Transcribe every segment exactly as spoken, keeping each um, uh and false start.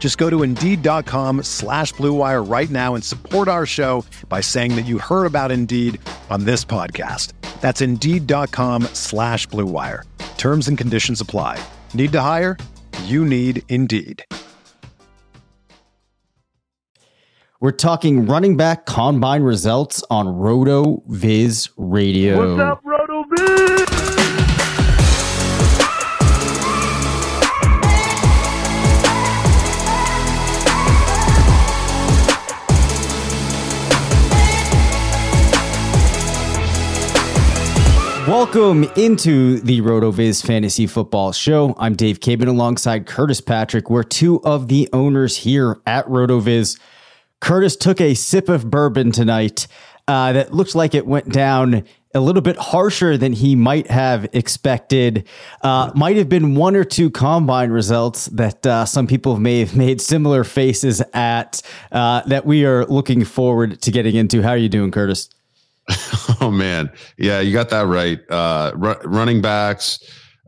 Just go to Indeed.com slash Blue Wire right now and support our show by saying that you heard about Indeed on this podcast. That's Indeed.com slash Blue Wire. Terms and conditions apply. Need to hire? You need Indeed. We're talking running back combine results on RotoViz Radio. What's up, RotoViz? Welcome into the RotoViz Fantasy Football Show. I'm Dave Cabin alongside Curtis Patrick. We're two of the owners here at RotoViz. Curtis took a sip of bourbon tonight uh, that looked like it went down a little bit harsher than he might have expected. Uh, might have been one or two combine results that uh, some people may have made similar faces at uh, that we are looking forward to getting into. How are you doing, Curtis? Oh man. Yeah, you got that right. Uh, r- running backs,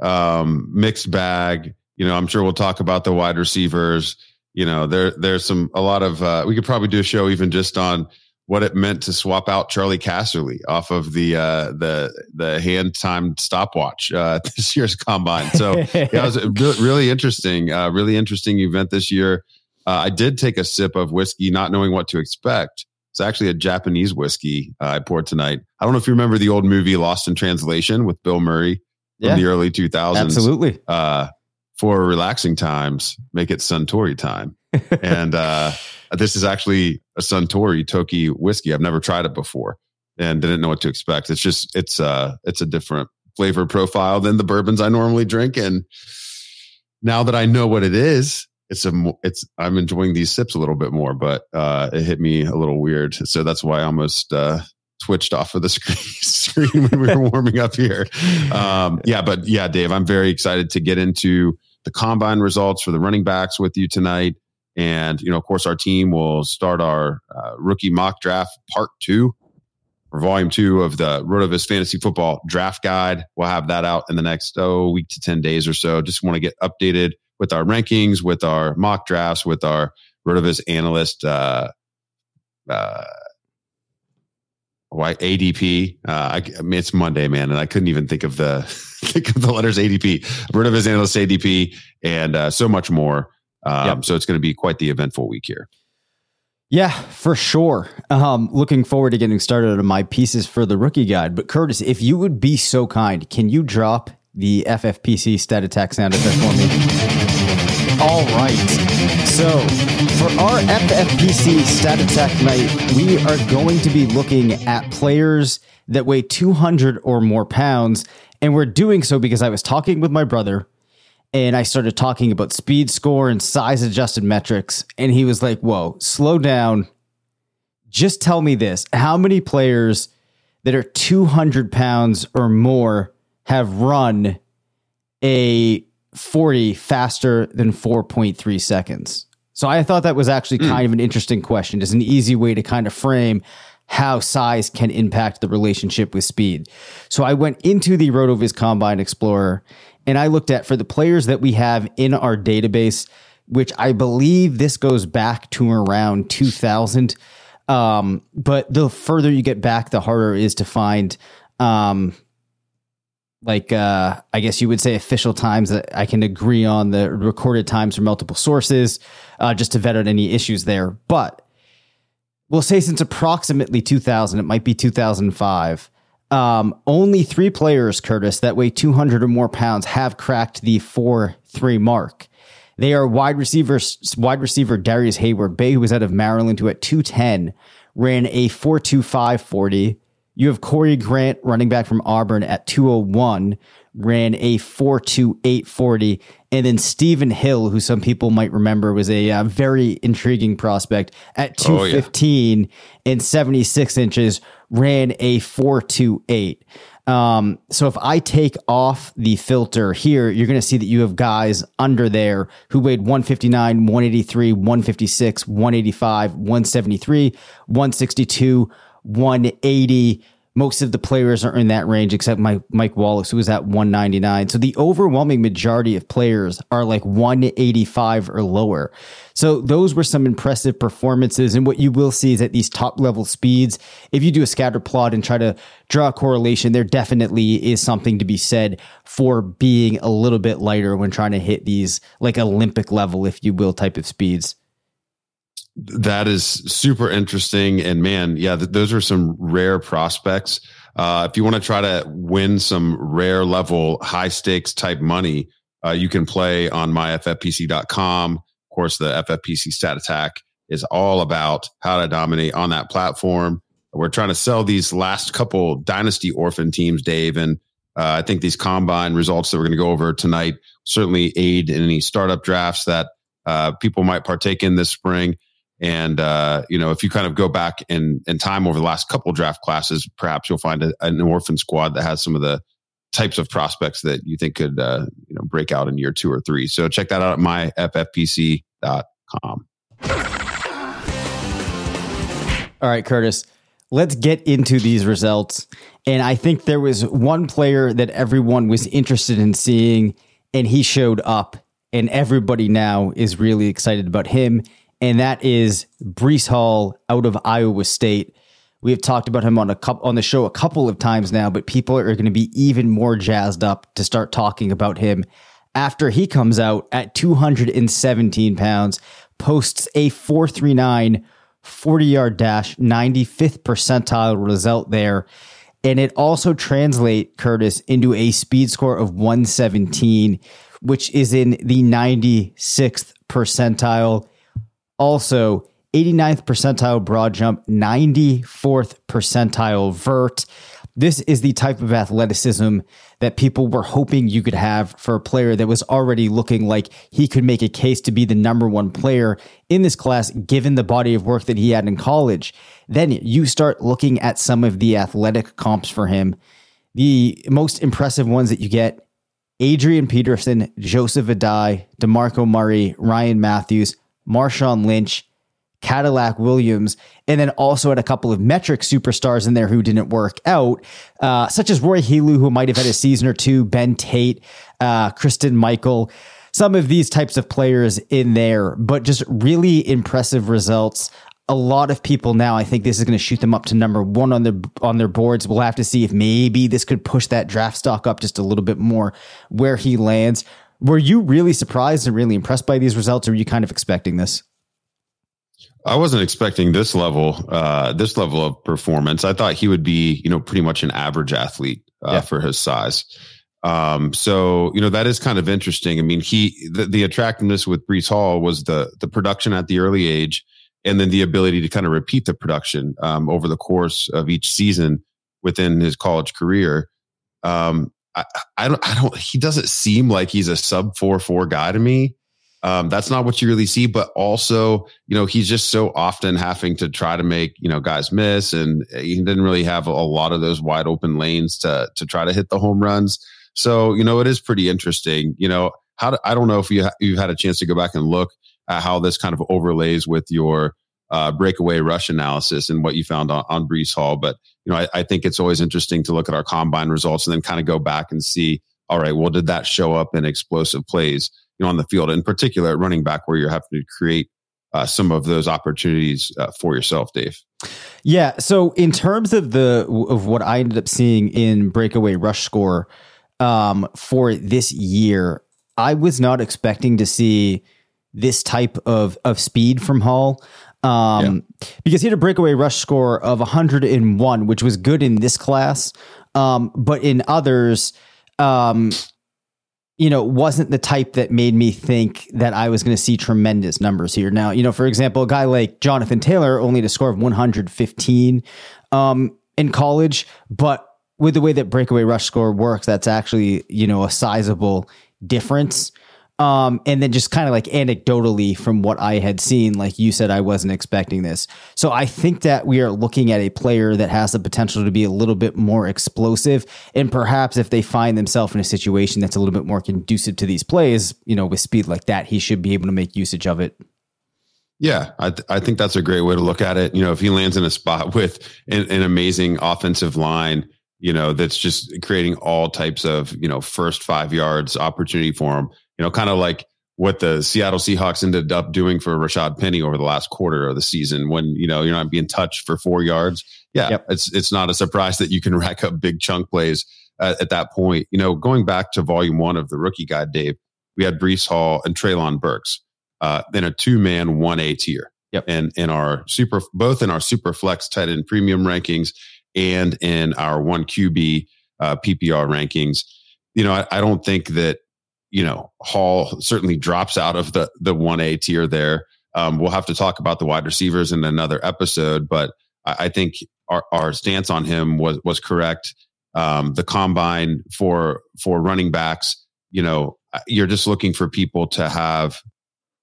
um, mixed bag. You know, I'm sure we'll talk about the wide receivers. You know, there, there's some, a lot of, uh, we could probably do a show even just on what it meant to swap out Charlie Casserly off of the, uh, the, the hand timed stopwatch, uh, this year's combine. So yeah, it was a really, really interesting, uh, really interesting event this year. Uh, I did take a sip of whiskey, not knowing what to expect. It's actually a Japanese whiskey uh, I poured tonight. I don't know if you remember the old movie Lost in Translation with Bill Murray from yeah, the early two thousands. Absolutely. Uh, for relaxing times, make it Suntory time. and uh, this is actually a Suntory Toki whiskey. I've never tried it before and didn't know what to expect. It's just, it's uh, it's a different flavor profile than the bourbons I normally drink. And now that I know what it is, It's a, it's, I'm enjoying these sips a little bit more, but uh, it hit me a little weird. So that's why I almost uh, twitched off of the screen, screen when we were warming up here. Um, yeah, but yeah, Dave, I'm very excited to get into the combine results for the running backs with you tonight. And, you know, of course, our team will start our uh, rookie mock draft part two or volume two of the RotoViz Fantasy Football Draft Guide. We'll have that out in the next oh, week to ten days or so. Just want to get updated with our rankings, with our mock drafts, with our RotoViz analyst, uh, uh, A D P. Uh, I, I mean, it's Monday, man, and I couldn't even think of the think of the letters A D P. RotoViz analyst A D P, and uh, so much more. Um, yep. So it's going to be quite the eventful week here. Yeah, for sure. Um, looking forward to getting started on my pieces for the rookie guide. But Curtis, if you would be so kind, can you drop the F F P C stat attack sound effect for me? All right. So for our F F P C stat attack night, we are going to be looking at players that weigh two hundred or more pounds. And we're doing so because I was talking with my brother and I started talking about speed score and size adjusted metrics. And he was like, whoa, slow down. Just tell me this. How many players that are two hundred pounds or more have run a forty faster than four point three seconds. So I thought that was actually kind of an interesting question. It's an easy way to kind of frame how size can impact the relationship with speed. So I went into the RotoViz Combine Explorer and I looked at for the players that we have in our database, which I believe this goes back to around two thousand. Um, but the further you get back, the harder it is to find um, like, uh, I guess you would say official times that I can agree on the recorded times from multiple sources, uh, just to vet out any issues there. But we'll say since approximately two thousand, it might be two thousand five, Um, only three players, Curtis, that weigh two hundred or more pounds have cracked the four three mark. They are wide receivers, wide receiver Darius Hayward Bay, who was out of Maryland, who at two ten ran a four two five forty. You have Corey Grant, running back from Auburn, at two oh one, ran a four two eight forty. And then Stephen Hill, who some people might remember was a uh, very intriguing prospect, at two fifteen oh, yeah. and seventy-six inches, ran a four two eight. Um, so if I take off the filter here, you're going to see that you have guys under there who weighed one fifty-nine, one eighty-three, one fifty-six, one eighty-five, one seventy-three, one sixty-two, one eighty. Most of the players are in that range, except Mike, Mike Wallace, who was at one ninety-nine. So the overwhelming majority of players are like one eighty-five or lower. So those were some impressive performances. And what you will see is at these top level speeds, if you do a scatter plot and try to draw a correlation, there definitely is something to be said for being a little bit lighter when trying to hit these like Olympic level, if you will, type of speeds. That is super interesting. And man, yeah, th- those are some rare prospects. Uh, if you want to try to win some rare level, high stakes type money, uh, you can play on my F F P C dot com. Of course, the F F P C Stat Attack is all about how to dominate on that platform. We're trying to sell these last couple dynasty orphan teams, Dave. And uh, I think these combine results that we're going to go over tonight certainly aid in any startup drafts that uh, people might partake in this spring. And, uh, you know, if you kind of go back in, in time over the last couple draft classes, perhaps you'll find a, an orphan squad that has some of the types of prospects that you think could, uh, you know, break out in year two or three. So check that out at my F F P C dot com. All right, Curtis, let's get into these results. And I think there was one player that everyone was interested in seeing, and he showed up, and everybody now is really excited about him. And that is Breece Hall out of Iowa State. We have talked about him on a couple, on the show a couple of times now, but people are going to be even more jazzed up to start talking about him after he comes out at two seventeen pounds, posts a four three nine forty-yard dash, ninety-fifth percentile result there. And it also translates, Curtis, into a speed score of one seventeen, which is in the ninety-sixth percentile. Also, eighty-ninth percentile broad jump, ninety-fourth percentile vert. This is the type of athleticism that people were hoping you could have for a player that was already looking like he could make a case to be the number one player in this class, given the body of work that he had in college. Then you start looking at some of the athletic comps for him. The most impressive ones that you get: Adrian Peterson, Joseph Adai, DeMarco Murray, Ryan Matthews, Marshawn Lynch, Cadillac Williams, and then also had a couple of metric superstars in there who didn't work out, uh, such as Roy Helu, who might have had a season or two, Ben Tate, uh, Kristen Michael, some of these types of players in there, but just really impressive results. A lot of people now, I think this is going to shoot them up to number one on their, on their boards. We'll have to see if maybe this could push that draft stock up just a little bit more where he lands. Were you really surprised and really impressed by these results, or were you kind of expecting this? I wasn't expecting this level, uh, this level of performance. I thought he would be, you know, pretty much an average athlete uh, yeah. for his size. Um, so, you know, that is kind of interesting. I mean, he the, the attractiveness with Breece Hall was the the production at the early age, and then the ability to kind of repeat the production um, over the course of each season within his college career. Um, I, I don't, I don't, he doesn't seem like he's a sub four, four guy to me. Um, that's not what you really see, but also, you know, he's just so often having to try to make, you know, guys miss, and he didn't really have a lot of those wide open lanes to, to try to hit the home runs. So, you know, it is pretty interesting. You know, how do, I don't know if you, ha- you've had a chance to go back and look at how this kind of overlays with your uh, breakaway rush analysis and what you found on, on Breece Hall, but you know, I, I think it's always interesting to look at our combine results and then kind of go back and see, all right, well, did that show up in explosive plays, you know, on the field, in particular at running back, where you're having to create uh, some of those opportunities uh, for yourself, Dave? Yeah. So in terms of the of what I ended up seeing in breakaway rush score um, for this year, I was not expecting to see this type of of speed from Hall. um, yeah. because he had a breakaway rush score of one hundred one, which was good in this class. Um, but in others, um, you know, wasn't the type that made me think that I was going to see tremendous numbers here. Now, you know, for example, a guy like Jonathan Taylor only had a score of one hundred fifteen um, in college, but with the way that breakaway rush score works, that's actually, you know, a sizable difference. Um, and then just kind of like anecdotally from what I had seen, like you said, I wasn't expecting this. So I think that we are looking at a player that has the potential to be a little bit more explosive. And perhaps if they find themselves in a situation that's a little bit more conducive to these plays, you know, with speed like that, he should be able to make usage of it. Yeah, I th- I think that's a great way to look at it. You know, if he lands in a spot with an, an amazing offensive line, you know, that's just creating all types of, you know, first five yards opportunity for him. You know, kind of like what the Seattle Seahawks ended up doing for Rashad Penny over the last quarter of the season when, you know, you're not being touched for four yards. Yeah, yep. it's it's not a surprise that you can rack up big chunk plays uh, at that point. You know, going back to volume one of the rookie guide, Dave, we had Breece Hall and Treylon Burks uh, in a two-man one A tier. Yep. And in our super, both in our super flex tight end premium rankings and in our one Q B uh, P P R rankings. You know, I, I don't think that, you know, Hall certainly drops out of the the one A tier there. Um, we'll have to talk about the wide receivers in another episode, but I, I think our, our stance on him was was correct. Um, the combine for for running backs, you know, you're just looking for people to have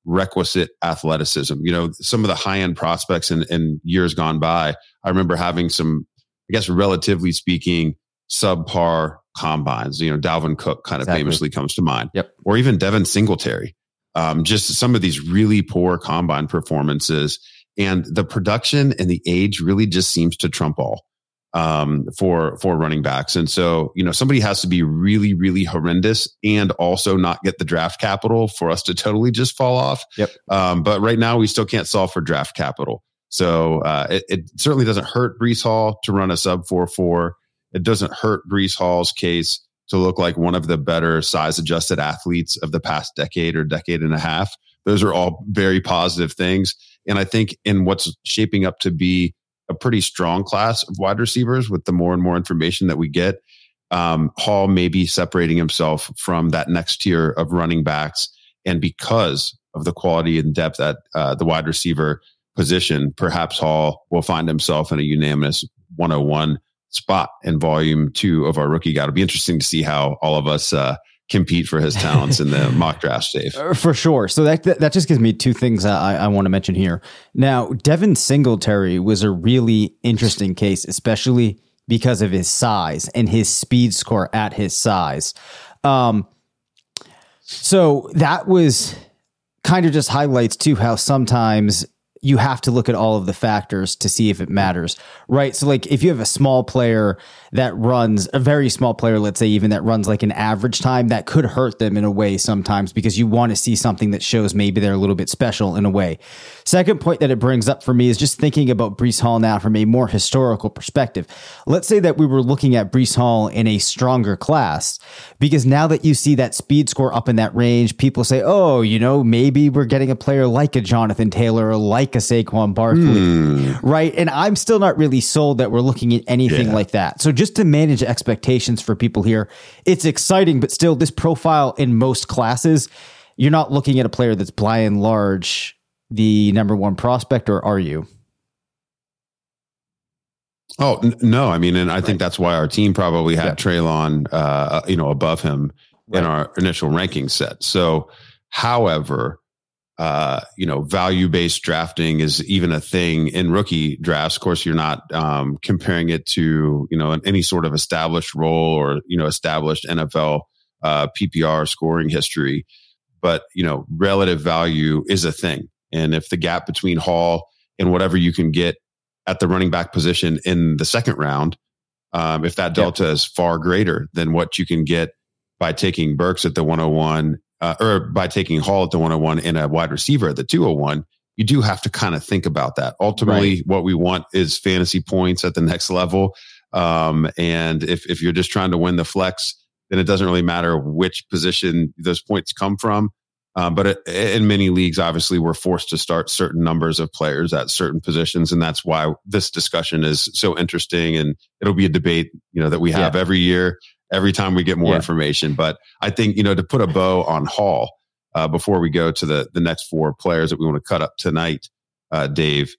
requisite athleticism. You know, some of the high end prospects in, in years gone by, I remember having some, I guess, relatively speaking, subpar combines. You know, Dalvin Cook kind of exactly. famously comes to mind, yep. or even Devin Singletary. Um, just some of these really poor combine performances, and the production and the age really just seems to trump all um, for for running backs. And so, you know, somebody has to be really, really horrendous and also not get the draft capital for us to totally just fall off. Yep. Um, but right now, we still can't solve for draft capital. So uh, it, it certainly doesn't hurt Breece Hall to run a sub four four. It doesn't hurt Breece Hall's case to look like one of the better size-adjusted athletes of the past decade or decade and a half. Those are all very positive things. And I think in what's shaping up to be a pretty strong class of wide receivers with the more and more information that we get, um, Hall may be separating himself from that next tier of running backs. And because of the quality and depth at uh, the wide receiver position, perhaps Hall will find himself in a unanimous one oh one spot in volume two of our rookie guide. It'll be interesting to see how all of us uh, compete for his talents in the mock draft, Dave. For sure. So that that just gives me two things I, I want to mention here. Now, Devin Singletary was a really interesting case, especially because of his size and his speed score at his size. Um, so that was kind of just highlights too how sometimes you have to look at all of the factors to see if it matters, right? So like if you have a small player that runs a very small player, let's say even that runs like an average time, that could hurt them in a way sometimes because you want to see something that shows maybe they're a little bit special in a way. Second point that it brings up for me is just thinking about Breece Hall now from a more historical perspective. Let's say that we were looking at Breece Hall in a stronger class, because now that you see that speed score up in that range, people say, oh, you know, maybe we're getting a player like a Jonathan Taylor or like a Saquon Barkley, mm. right? And I'm still not really sold that we're looking at anything yeah. like that. So just to manage expectations for people here, it's exciting, but still this profile in most classes, you're not looking at a player that's by and large the number one prospect, or are you? Oh, n- no. I mean, and I right. think that's why our team probably had yeah. Treylon, uh, you know, above him right. in our initial ranking set. So, however, Uh, you know, value-based drafting is even a thing in rookie drafts. Of course, you're not um, comparing it to, you know, any sort of established role or, you know, established N F L uh, P P R scoring history. But, you know, relative value is a thing. And if the gap between Hall and whatever you can get at the running back position in the second round, um, if that delta yeah. is far greater than what you can get by taking Burks at the one oh one, Uh, or by taking Hall at the one oh one and a wide receiver at the two oh one, you do have to kind of think about that. Ultimately, right. what we want is fantasy points at the next level. Um, and if if you're just trying to win the flex, then it doesn't really matter which position those points come from. Um, but in many leagues, obviously, we're forced to start certain numbers of players at certain positions. And that's why this discussion is so interesting. And it'll be a debate, you know, that we have yeah. every year, every time we get more yeah. information. But I think, you know, to put a bow on Hall uh, before we go to the, the next four players that we want to cut up tonight, uh, Dave,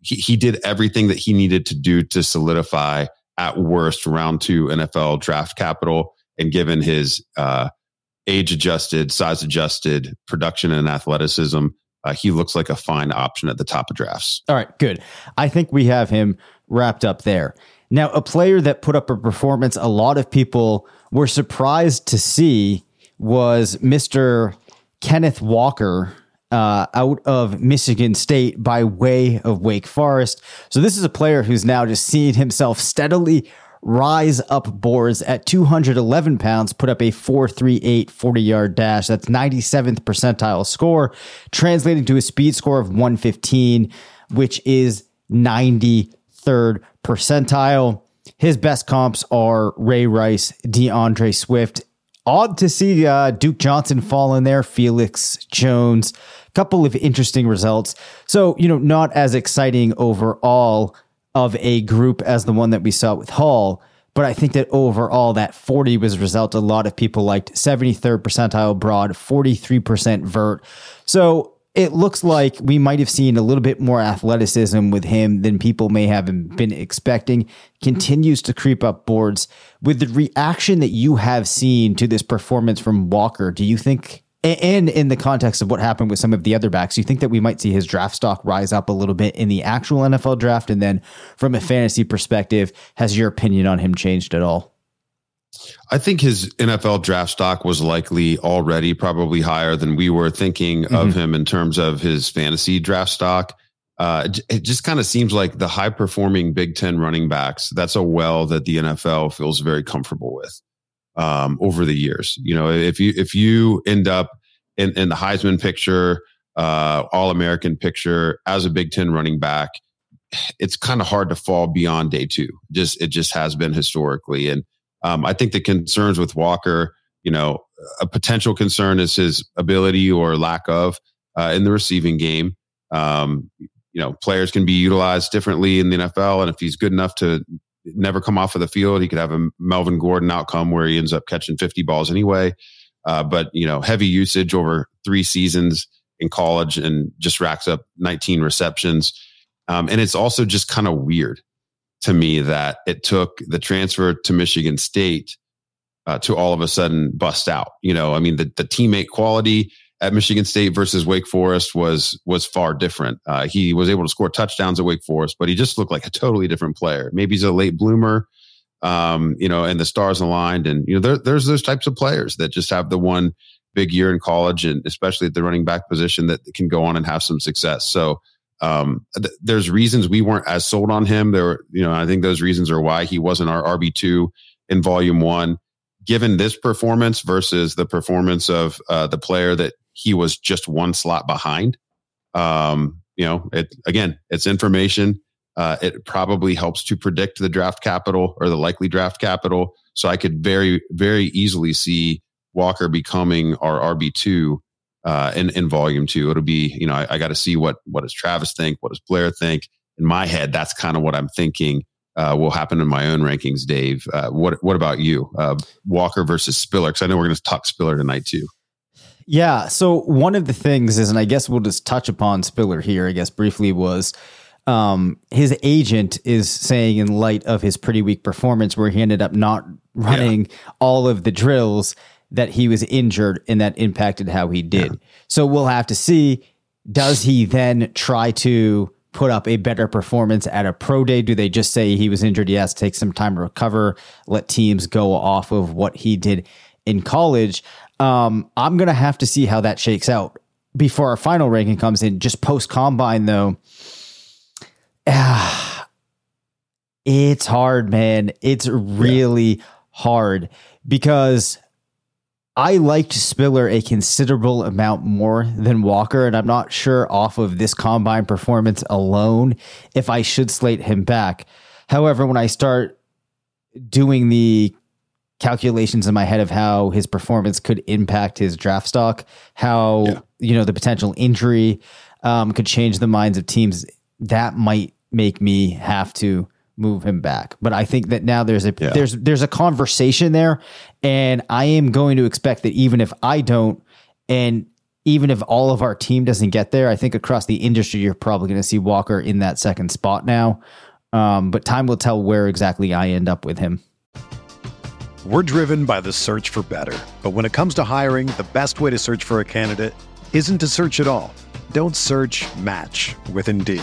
he, he did everything that he needed to do to solidify at worst round two N F L draft capital. And given his... Uh, age-adjusted, size-adjusted, production and athleticism. Uh, he looks like a fine option at the top of drafts. All right, good. I think we have him wrapped up there. Now, a player that put up a performance a lot of people were surprised to see was Mister Kenneth Walker uh, out of Michigan State by way of Wake Forest. So this is a player who's now just seen himself steadily rise up boards at two hundred eleven pounds, put up a four three eight forty-yard dash. That's ninety-seventh percentile score, translating to a speed score of one fifteen, which is ninety-third percentile. His best comps are Ray Rice, DeAndre Swift. Odd to see uh, Duke Johnson fall in there, Felix Jones. A couple of interesting results. So, you know, not as exciting overall of a group as the one that we saw with Hall. But I think that overall that forty was a result a lot of people liked. seventy-third percentile broad, forty-three percent vert. So it looks like we might have seen a little bit more athleticism with him than people may have been expecting. Continues to creep up boards. With the reaction that you have seen to this performance from Walker, do you think, and in the context of what happened with some of the other backs, you think that we might see his draft stock rise up a little bit in the actual N F L draft? And then from a fantasy perspective, has your opinion on him changed at all? I think his N F L draft stock was likely already probably higher than we were thinking mm-hmm. of him in terms of his fantasy draft stock. Uh, it just kind of seems like the high performing Big Ten running backs, that's a well that the N F L feels very comfortable with. Um, over the years, you know, if you if you end up in, in the Heisman picture, uh, All-American picture as a Big Ten running back, it's kind of hard to fall beyond day two. Just it just has been historically, and um, I think the concerns with Walker, you know, a potential concern is his ability or lack of uh, in the receiving game. Um, you know, players can be utilized differently in the N F L, and if he's good enough to never come off of the field, he could have a Melvin Gordon outcome where he ends up catching fifty balls anyway. Uh, but, you know, heavy usage over three seasons in college and just racks up nineteen receptions. Um, and it's also just kind of weird to me that it took the transfer to Michigan State uh, to all of a sudden bust out. You know, I mean, the, the teammate quality at Michigan State versus Wake Forest was was far different. Uh, he was able to score touchdowns at Wake Forest, but he just looked like a totally different player. Maybe he's a late bloomer, um, you know, and the stars aligned. And, you know, there, there's those types of players that just have the one big year in college, and especially at the running back position, that can go on and have some success. So um, th- there's reasons we weren't as sold on him. There were, you know, I think those reasons are why he wasn't our R B two in volume one. Given this performance versus the performance of uh, the player that he was just one slot behind. Um, you know, it, again, it's information. Uh, it probably helps to predict the draft capital or the likely draft capital. So I could very, very easily see Walker becoming our R B two uh, in, in volume two. It'll be, you know, I, I got to see what, what does Travis think? What does Blair think? In my head, that's kind of what I'm thinking uh, will happen in my own rankings, Dave. Uh, what, what about you? Uh, Walker versus Spiller? Cause I know we're going to talk Spiller tonight too. Yeah. So one of the things is, and I guess we'll just touch upon Spiller here, I guess briefly, was um, his agent is saying, in light of his pretty weak performance where he ended up not running yeah. all of the drills, that he was injured and that impacted how he did. Yeah. So we'll have to see, does he then try to put up a better performance at a pro day? Do they just say he was injured? He has to take some time to recover, let teams go off of what he did in college. Um, I'm going to have to see how that shakes out before our final ranking comes in. Just post combine though. Ah, it's hard, man. It's really yeah. hard, because I liked Spiller a considerable amount more than Walker. And I'm not sure off of this combine performance alone if I should slate him back. However, when I start doing the calculations in my head of how his performance could impact his draft stock, how, yeah. you know, the potential injury um, could change the minds of teams. That might make me have to move him back. But I think that now there's a, yeah. there's, there's a conversation there, and I am going to expect that even if I don't, and even if all of our team doesn't get there, I think across the industry, you're probably going to see Walker in that second spot now. Um, but time will tell where exactly I end up with him. We're driven by the search for better. But when it comes to hiring, the best way to search for a candidate isn't to search at all. Don't search, match with Indeed.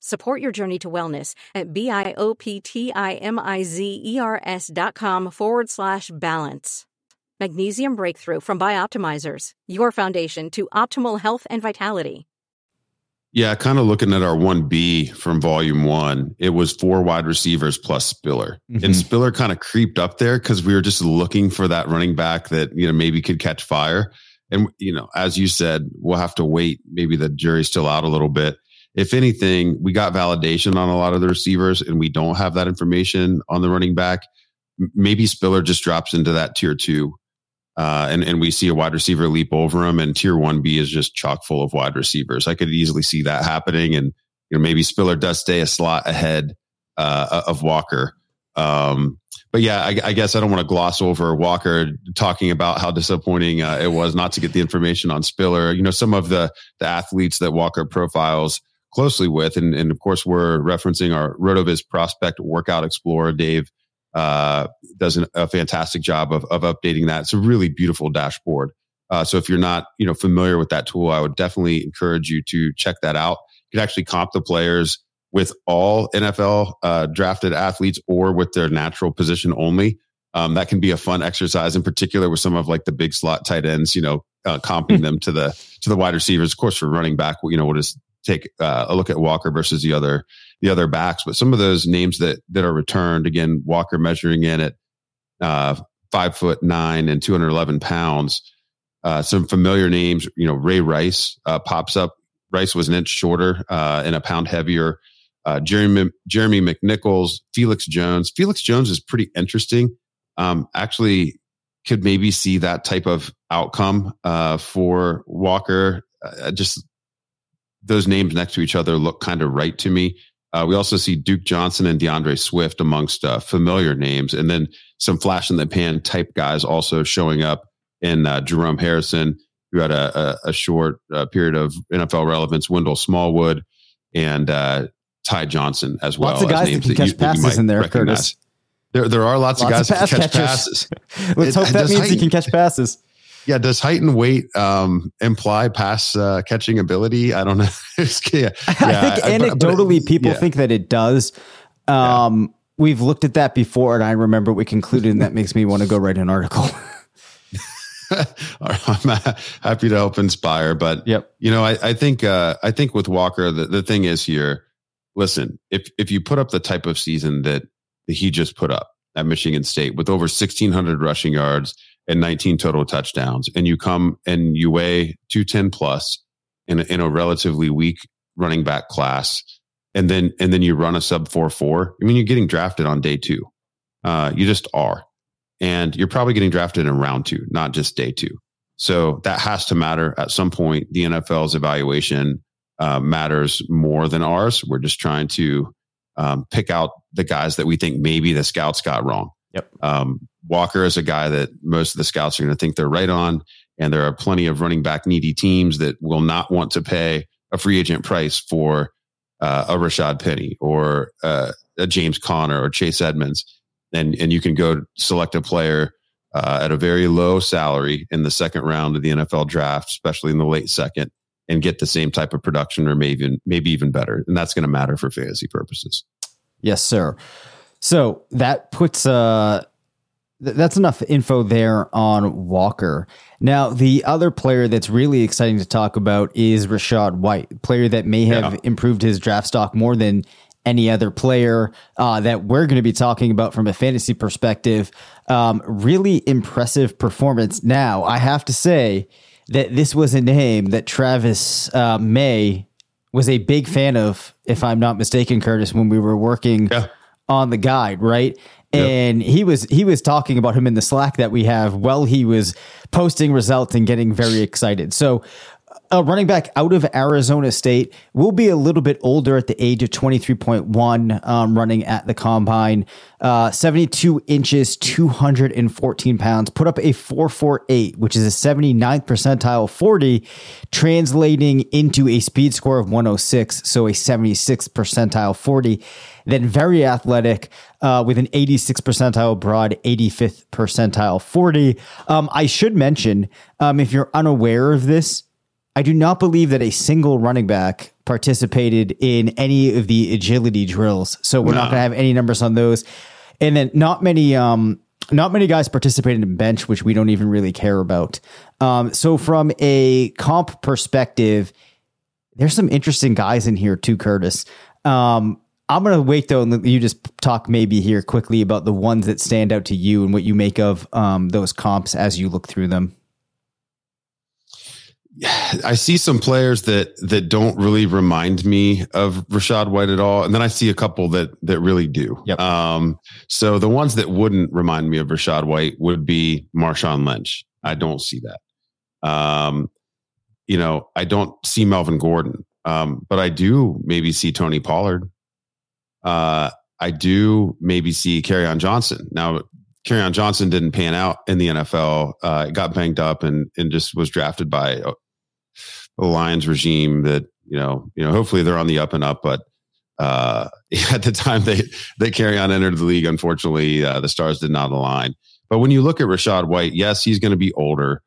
Support your journey to wellness at B-I-O-P-T-I-M-I-Z-E-R-S dot com forward slash balance. Magnesium Breakthrough from Bioptimizers, your foundation to optimal health and vitality. Yeah, kind of looking at our one B from volume one, it was four wide receivers plus Spiller. Mm-hmm. And Spiller kind of creeped up there because we were just looking for that running back that, you know, maybe could catch fire. And, you know, as you said, we'll have to wait. Maybe the jury's still out a little bit. If anything, we got validation on a lot of the receivers and we don't have that information on the running back. Maybe Spiller just drops into that tier two. Uh, and, and we see a wide receiver leap over him, and tier one B is just chock full of wide receivers. I could easily see that happening. And, you know, maybe Spiller does stay a slot ahead uh, of Walker. Um, but yeah, I, I guess I don't want to gloss over Walker talking about how disappointing uh, it was not to get the information on Spiller. You know, some of the, the athletes that Walker profiles closely with, and, and of course we're referencing our RotoViz prospect workout explorer, Dave, Uh, does an, a fantastic job of, of updating that. It's a really beautiful dashboard. Uh, so if you're not, you know, familiar with that tool, I would definitely encourage you to check that out. You can actually comp the players with all N F L uh, drafted athletes or with their natural position only. Um, that can be a fun exercise, in particular with some of like the big slot tight ends. You know, uh, comping them to the to the wide receivers. Of course, for running back, you know, we'll just take uh, a look at Walker versus the other. the other backs, but some of those names that, that are returned, again, Walker measuring in at uh, five foot nine and two hundred eleven pounds. Uh, some familiar names, you know, Ray Rice uh, pops up. Rice was an inch shorter uh, and a pound heavier. Uh, Jeremy, Jeremy McNichols, Felix Jones. Felix Jones is pretty interesting. Um, actually could maybe see that type of outcome uh, for Walker. Uh, just those names next to each other look kind of right to me. Uh, we also see Duke Johnson and DeAndre Swift amongst uh, familiar names, and then some flash in the pan type guys also showing up in uh, Jerome Harrison, who had a, a, a short uh, period of N F L relevance, Wendell Smallwood, and uh, Ty Johnson as well. Lots of guys as names that can catch that you, passes you in there, recognize. Curtis. There, there are lots, lots of guys that can catch catchers. passes. Let's it, hope that means heighten. He can catch passes. Yeah, does height and weight um, imply pass uh, catching ability? I don't know. yeah, yeah, I think I, anecdotally, I, people yeah. think that it does. Um, yeah. We've looked at that before, and I remember we concluded, and that makes me want to go write an article. I'm happy to help inspire, but yep. you know, I, I think uh, I think with Walker, the, the thing is here, listen, if if you put up the type of season that, that he just put up at Michigan State with over sixteen hundred rushing yards and nineteen total touchdowns, and you come and you weigh two ten plus in a, in a relatively weak running back class, and then and then you run a sub four four, I mean, you're getting drafted on day two. Uh, you just are. And you're probably getting drafted in round two, not just day two. So that has to matter at some point. The N F L's evaluation uh, matters more than ours. We're just trying to um, pick out the guys that we think maybe the scouts got wrong. Yep. Um, Walker is a guy that most of the scouts are going to think they're right on. And there are plenty of running back needy teams that will not want to pay a free agent price for uh, a Rashad Penny or uh, a James Conner or Chase Edmonds. And and you can go select a player uh, at a very low salary in the second round of the N F L draft, especially in the late second, and get the same type of production or maybe, maybe even better. And that's going to matter for fantasy purposes. Yes, sir. So that puts... Uh, th- that's enough info there on Walker. Now, the other player that's really exciting to talk about is Rachaad White, a player that may have yeah. improved his draft stock more than any other player uh, that we're going to be talking about from a fantasy perspective. Um, really impressive performance. Now, I have to say that this was a name that Travis uh, May was a big fan of, if I'm not mistaken, Curtis, when we were working yeah. on the guide, right? And yep. he was he was talking about him in the Slack that we have while he was posting results and getting very excited. So, a running back out of Arizona State, will be a little bit older at the age of twenty-three point one, um, running at the combine, uh, seventy-two inches, two hundred fourteen pounds, put up a four forty-eight, which is a seventy-ninth percentile forty, translating into a speed score of one oh six. So a seventy-sixth percentile forty, then very athletic, uh, with an eighty-sixth percentile broad, eighty-fifth percentile forty. Um, I should mention, um, if you're unaware of this, I do not believe that a single running back participated in any of the agility drills. So we're no. not going to have any numbers on those. And then not many, um, not many guys participated in bench, which we don't even really care about. Um, so from a comp perspective, there's some interesting guys in here too, Curtis. Um, I'm going to wait though, and you just talk maybe here quickly about the ones that stand out to you and what you make of um, those comps as you look through them. I see some players that that don't really remind me of Rachaad White at all. And then I see a couple that that really do. Yep. Um, so the ones that wouldn't remind me of Rachaad White would be Marshawn Lynch. I don't see that. Um, you know, I don't see Melvin Gordon, um, but I do maybe see Tony Pollard. Uh, I do maybe see Kerryon Johnson. Now, Kerryon Johnson didn't pan out in the N F L. Uh, got banged up and and just was drafted by the Lions regime that, you know, you know, hopefully they're on the up and up, but uh, at the time they, they Kerryon entered the league, unfortunately, uh, the stars did not align. But when you look at Rachaad White, yes, he's going to be older.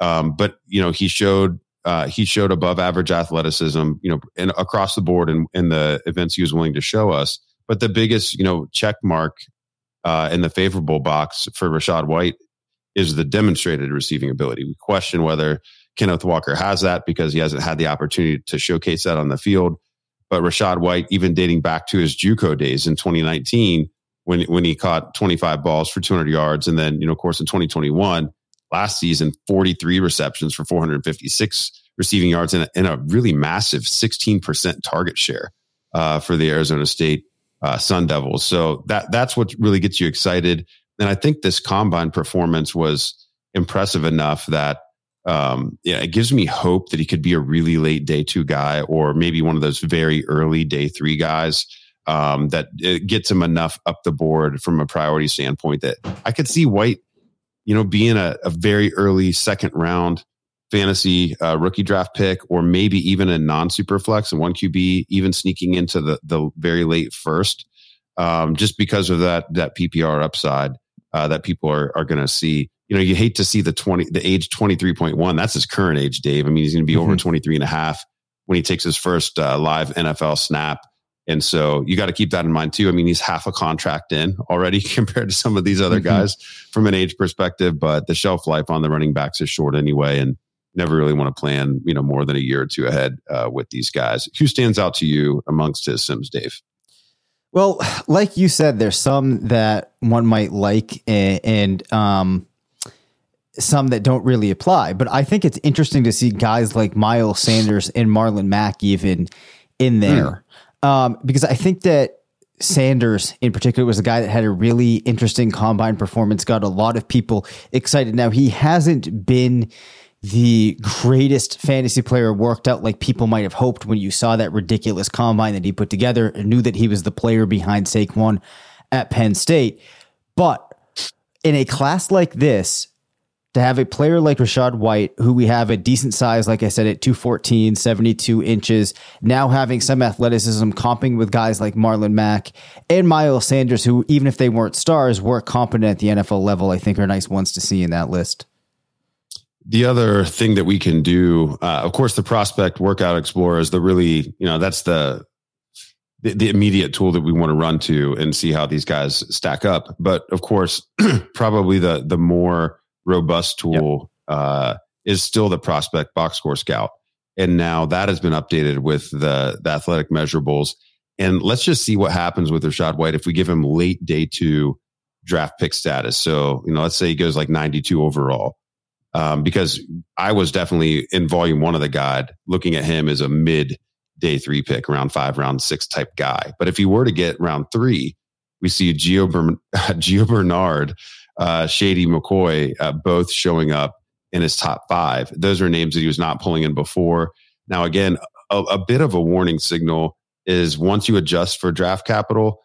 Um, but you know, he showed, uh, he showed above average athleticism, you know, and across the board in, in the events he was willing to show us. But the biggest, you know, check mark uh, in the favorable box for Rachaad White is the demonstrated receiving ability. We question whether Kenneth Walker has that because he hasn't had the opportunity to showcase that on the field. But Rachaad White, even dating back to his JUCO days in twenty nineteen, when when he caught twenty-five balls for two hundred yards, and then, you know, of course, in twenty twenty-one, last season, forty-three receptions for four hundred fifty-six receiving yards and a, and a really massive sixteen percent target share uh, for the Arizona State uh, Sun Devils. So that that's what really gets you excited. And I think this combine performance was impressive enough that Um, yeah, it gives me hope that he could be a really late day two guy, or maybe one of those very early day three guys um, that it gets him enough up the board from a priority standpoint that I could see White, you know, being a, a very early second round fantasy uh, rookie draft pick, or maybe even a non-super flex and one Q B, even sneaking into the the very late first, um, just because of that that P P R upside uh, that people are are going to see. You know, you hate to see the twenty, the age twenty-three point one. That's his current age, Dave. I mean, he's going to be mm-hmm. over twenty-three and a half when he takes his first uh, live N F L snap And so you got to keep that in mind too. I mean, he's half a contract in already compared to some of these other guys from an age perspective, but the shelf life on the running backs is short anyway. And never really want to plan, you know, more than a year or two ahead uh, with these guys. Who stands out to you amongst his Sims, Dave? Well, like you said, there's some that one might like and, and um, some that don't really apply. But I think it's interesting to see guys like Miles Sanders and Marlon Mack even in there. Mm. Um, because I think that Sanders in particular was a guy that had a really interesting combine performance, got a lot of people excited. Now, he hasn't been the greatest fantasy player worked out like people might have hoped when you saw that ridiculous combine that he put together and knew that he was the player behind Saquon at Penn State. But in a class like this, to have a player like Rachaad White, who we have a decent size, like I said, at two fourteen, seventy-two inches, now having some athleticism, comping with guys like Marlon Mack and Miles Sanders, who, even if they weren't stars, were competent at the N F L level, I think are nice ones to see in that list. The other thing that we can do, uh, of course, the Prospect Workout Explorer is the really, you know, that's the, the, the immediate tool that we want to run to and see how these guys stack up. But of course, probably the the more robust tool yep. uh, is still the Prospect Box Score Scout. And now that has been updated with the, the athletic measurables. And let's just see what happens with Rachaad White if we give him late day two draft pick status. So, you know, let's say he goes like ninety-two overall. Um, because I was definitely in volume one of the guide, looking at him as a mid day three pick, round five, round six type guy. But if he were to get round three, we see Gio, Bern- Gio Bernard, Uh, Shady McCoy, uh, both showing up in his top five. Those are names that he was not pulling in before. Now, again, a, a bit of a warning signal is once you adjust for draft capital,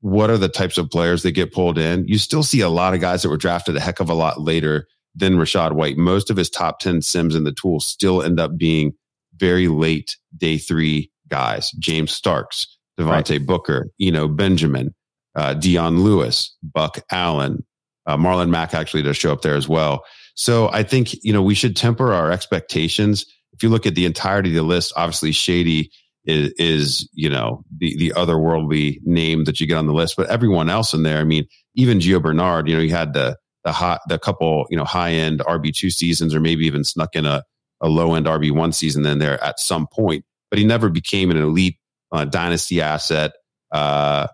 what are the types of players that get pulled in? You still see a lot of guys that were drafted a heck of a lot later than Rachaad White. Most of his top ten Sims in the tool still end up being very late day three guys. James Starks, Devontae right. Booker, Eno Benjamin, uh, Dion Lewis, Buck Allen. Uh, Marlon Mack actually does show up there as well. So I think, you know, we should temper our expectations. If you look at the entirety of the list, obviously Shady is, is you know, the, the otherworldly name that you get on the list, but everyone else in there, I mean, even Gio Bernard, you know, he had the, the hot, the couple, you know, high end R B two seasons, or maybe even snuck in a, a low end R B one season in there at some point, but he never became an elite uh, dynasty asset. Uh,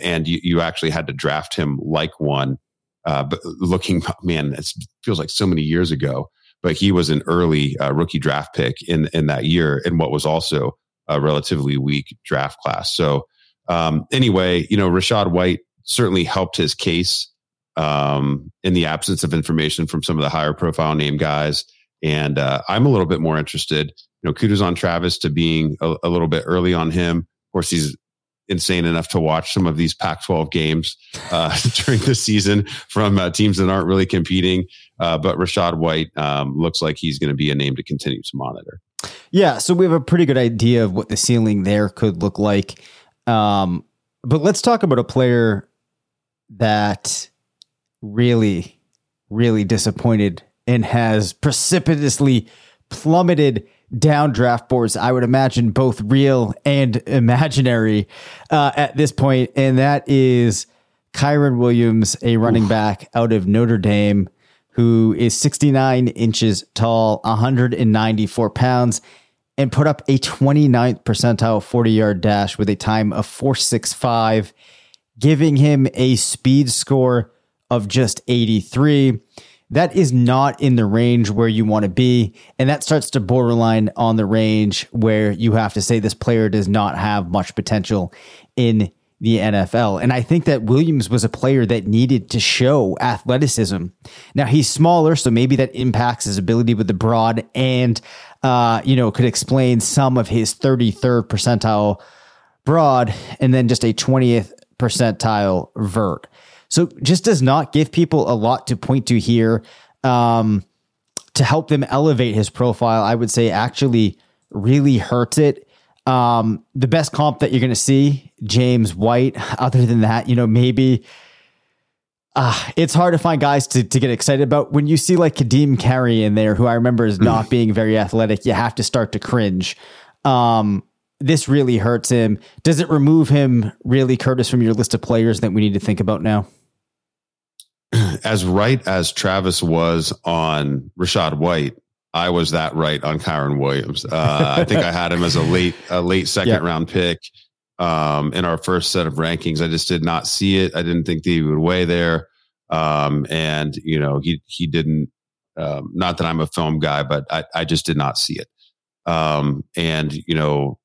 and you, you actually had to draft him like one. Uh, but looking, man, it feels like so many years ago, but he was an early uh, rookie draft pick in, in that year in what was also a relatively weak draft class. So um, anyway, you know, Rachaad White certainly helped his case um, in the absence of information from some of the higher profile name guys. And uh, I'm a little bit more interested, you know, kudos on Travis to being a, a little bit early on him. Of course, he's insane enough to watch some of these Pac twelve games uh, during the season from uh, teams that aren't really competing. Uh, but Rachaad White um, looks like he's going to be a name to continue to monitor. Yeah. So we have a pretty good idea of what the ceiling there could look like. Um, but let's talk about a player that really, really disappointed and has precipitously plummeted down draft boards, I would imagine both real and imaginary uh, at this point. And that is Kyren Williams, a running Oof. back out of Notre Dame, who is sixty-nine inches tall, one hundred ninety-four pounds, and put up a twenty-ninth percentile forty yard dash with a time of four sixty-five, giving him a speed score of just eighty-three. That is not in the range where you want to be. And that starts to borderline on the range where you have to say this player does not have much potential in the N F L. And I think that Williams was a player that needed to show athleticism. Now he's smaller, so maybe that impacts his ability with the broad and, uh, you know, could explain some of his thirty-third percentile broad and then just a twentieth percentile vert. So just does not give people a lot to point to here um, to help them elevate his profile. I would say actually really hurts it. Um, the best comp that you're going to see, James White. Other than that, you know, maybe uh, it's hard to find guys to, to get excited about. When you see like Kadeem Carey in there, who I remember is not being very athletic, you have to start to cringe. Um, this really hurts him. Does it remove him really, Curtis, from your list of players that we need to think about now? As right as Travis was on Rachaad White, I was that right on Kyren Williams. Uh, I think I had him as a late, a late second yeah. round pick um, in our first set of rankings. I just did not see it. I didn't think that he would weigh there. Um, and you know, he, he didn't, um, not that I'm a film guy, but I, I just did not see it. Um, and you know,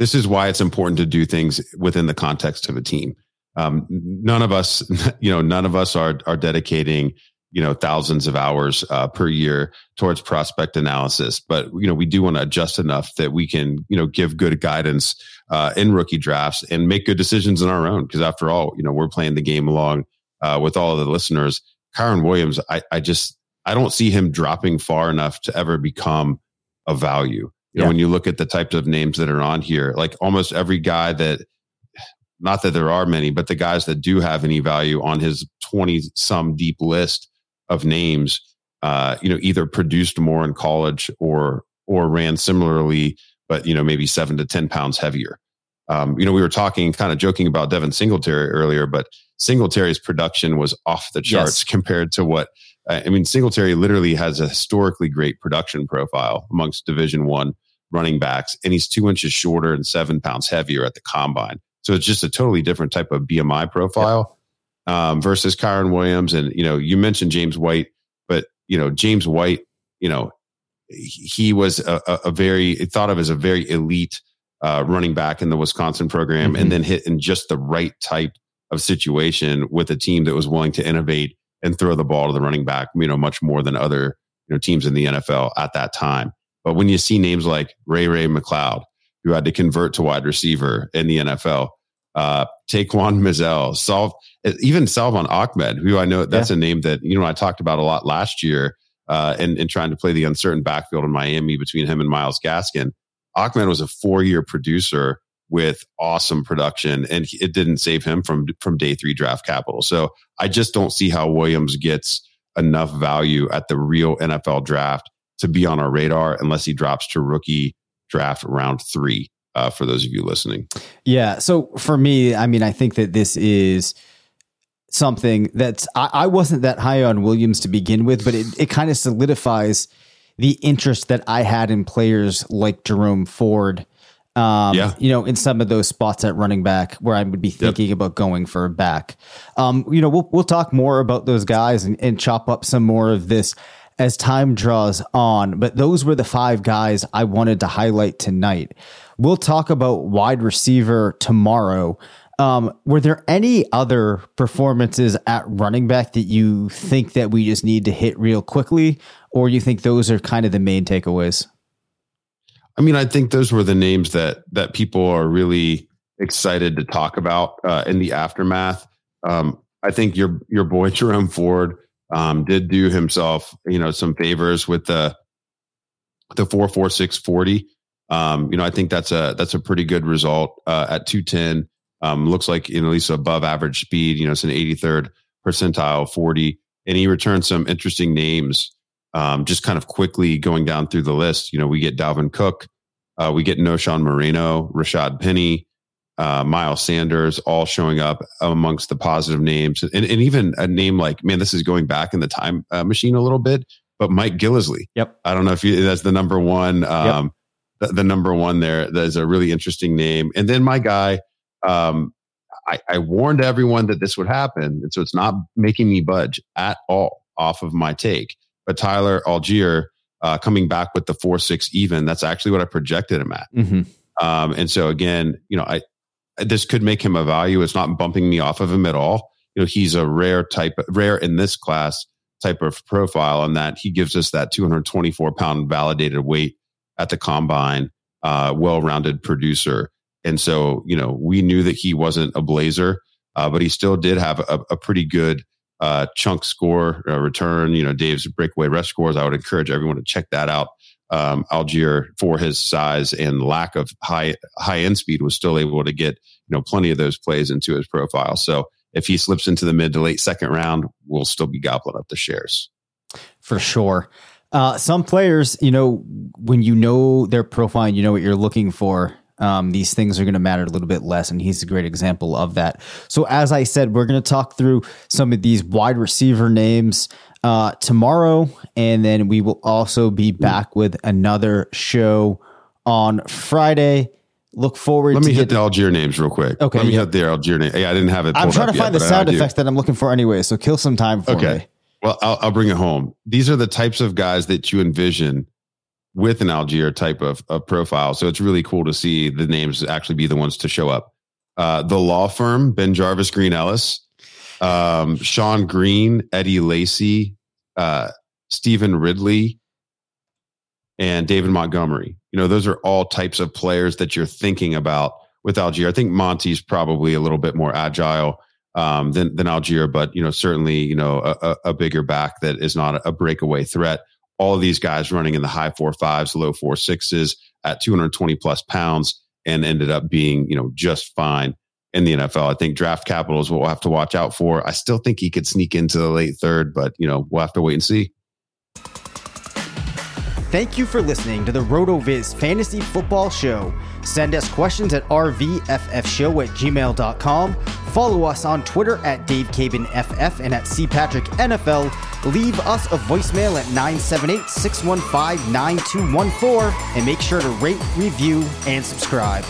this is why it's important to do things within the context of a team. Um, none of us, you know, none of us are, are dedicating, you know, thousands of hours uh, per year towards prospect analysis. But, you know, we do want to adjust enough that we can, you know, give good guidance uh, in rookie drafts and make good decisions on our own. Because after all, you know, we're playing the game along uh, with all of the listeners. Kyren Williams, I, I just, I don't see him dropping far enough to ever become a value. You know, yeah. when you look at the types of names that are on here, like almost every guy that, not that there are many, but the guys that do have any value on his twenty some deep list of names, uh, you know, either produced more in college or, or ran similarly, but, you know, maybe seven to ten pounds heavier. Um, you know, we were talking, kind of joking about Devin Singletary earlier, but Singletary's production was off the charts yes. compared to what, I mean, Singletary literally has a historically great production profile amongst Division I running backs, and he's two inches shorter and seven pounds heavier at the combine. So it's just a totally different type of B M I profile yep. um, versus Kyren Williams. And, you know, you mentioned James White, but, you know, James White, you know, he was a, a very, thought of as a very elite uh, running back in the Wisconsin program mm-hmm. and then hit in just the right type of situation with a team that was willing to innovate and throw the ball to the running back, you know, much more than other, you know, teams in the N F L at that time. But when you see names like Ray Ray McLeod, who had to convert to wide receiver in the N F L, uh, Taquan Mizell, Salv, even Salvon Ahmed, who I know that's yeah. a name that, you know, I talked about a lot last year uh, and, and trying to play the uncertain backfield in Miami between him and Myles Gaskin. Ahmed was a four-year producer with awesome production, and it didn't save him from from day three draft capital. So I just don't see how Williams gets enough value at the real N F L draft to be on our radar unless he drops to rookie draft round three, uh, for those of you listening. Yeah, so for me, I mean, I think that this is something that's... I, I wasn't that high on Williams to begin with, but it, it kind of solidifies the interest that I had in players like Jerome Ford, Um, yeah. you know, in some of those spots at running back where I would be thinking yep. about going for a back. Um, you know, we'll we'll talk more about those guys and, and chop up some more of this as time draws on. But those were the five guys I wanted to highlight tonight. We'll talk about wide receiver tomorrow. Um, were there any other performances at running back that you think that we just need to hit real quickly, or you think those are kind of the main takeaways? I mean, I think those were the names that that people are really excited to talk about uh, in the aftermath. Um, I think your your boy Jerome Ford um, did do himself, you know, some favors with the the four four six forty. You know, I think that's a that's a pretty good result uh, at two ten. Um, looks like, you know, at least above average speed. You know, it's an eighty third percentile forty, and he returned some interesting names. Um, just kind of quickly going down through the list, you know, we get Dalvin Cook, uh, we get Noshan Moreno, Rashad Penny, uh, Miles Sanders, all showing up amongst the positive names. And, and even a name like, man, this is going back in the time uh, machine a little bit, but Mike Gillisley. Yep. I don't know if you, that's the number one, um, yep. the, the number one there. That is a really interesting name. And then my guy, um, I, I warned everyone that this would happen. And so it's not making me budge at all off of my take. But Tyler Algier uh, coming back with the four six even, that's actually what I projected him at. Mm-hmm. Um, and so again, you know, I this could make him a value. It's not bumping me off of him at all. You know, he's a rare type, rare in this class type of profile, in that he gives us that two hundred twenty-four pound validated weight at the combine, uh, well-rounded producer. And so, you know, we knew that he wasn't a blazer, uh, but he still did have a, a pretty good Uh, chunk score uh, return. You know, Dave's breakaway rush scores, I would encourage everyone to check that out. Um, Algier, for his size and lack of high high end speed, was still able to get, you know, plenty of those plays into his profile. So if he slips into the mid to late second round, we'll still be gobbling up the shares for sure. Uh, some players, you know, when you know their profile and you know what you're looking for, um, these things are going to matter a little bit less. And he's a great example of that. So as I said, we're going to talk through some of these wide receiver names uh, tomorrow. And then we will also be back with another show on Friday. Look forward Let to Let me hit the Algier names real quick. Okay. Let me yeah. hit their Algier name. Hey, I didn't have it. I'm trying to find yet, the sound effects that I'm looking for anyway. So kill some time for okay. me. Well, I'll, I'll bring it home. These are the types of guys that you envision with an Algier type of, of profile. So it's really cool to see the names actually be the ones to show up. Uh, the Law Firm, Ben Jarvis Green Ellis, um, Sean Green, Eddie Lacy, uh, Stephen Ridley, and David Montgomery. You know, those are all types of players that you're thinking about with Algier. I think Monty's probably a little bit more agile Um, than, than Algier, but, you know, certainly, you know, a, a bigger back that is not a breakaway threat. All of these guys running in the high four fives, low four sixes at two hundred twenty plus pounds and ended up being, you know, just fine in the N F L. I think draft capital is what we'll have to watch out for. I still think he could sneak into the late third, but, you know, we'll have to wait and see. Thank you for listening to the RotoViz Fantasy Football Show. Send us questions at r v f f show at gmail dot com. Follow us on Twitter at Dave Cabin F F and at C Patrick N F L. Leave us a voicemail at nine seven eight, six one five, nine two one four. And make sure to rate, review, and subscribe.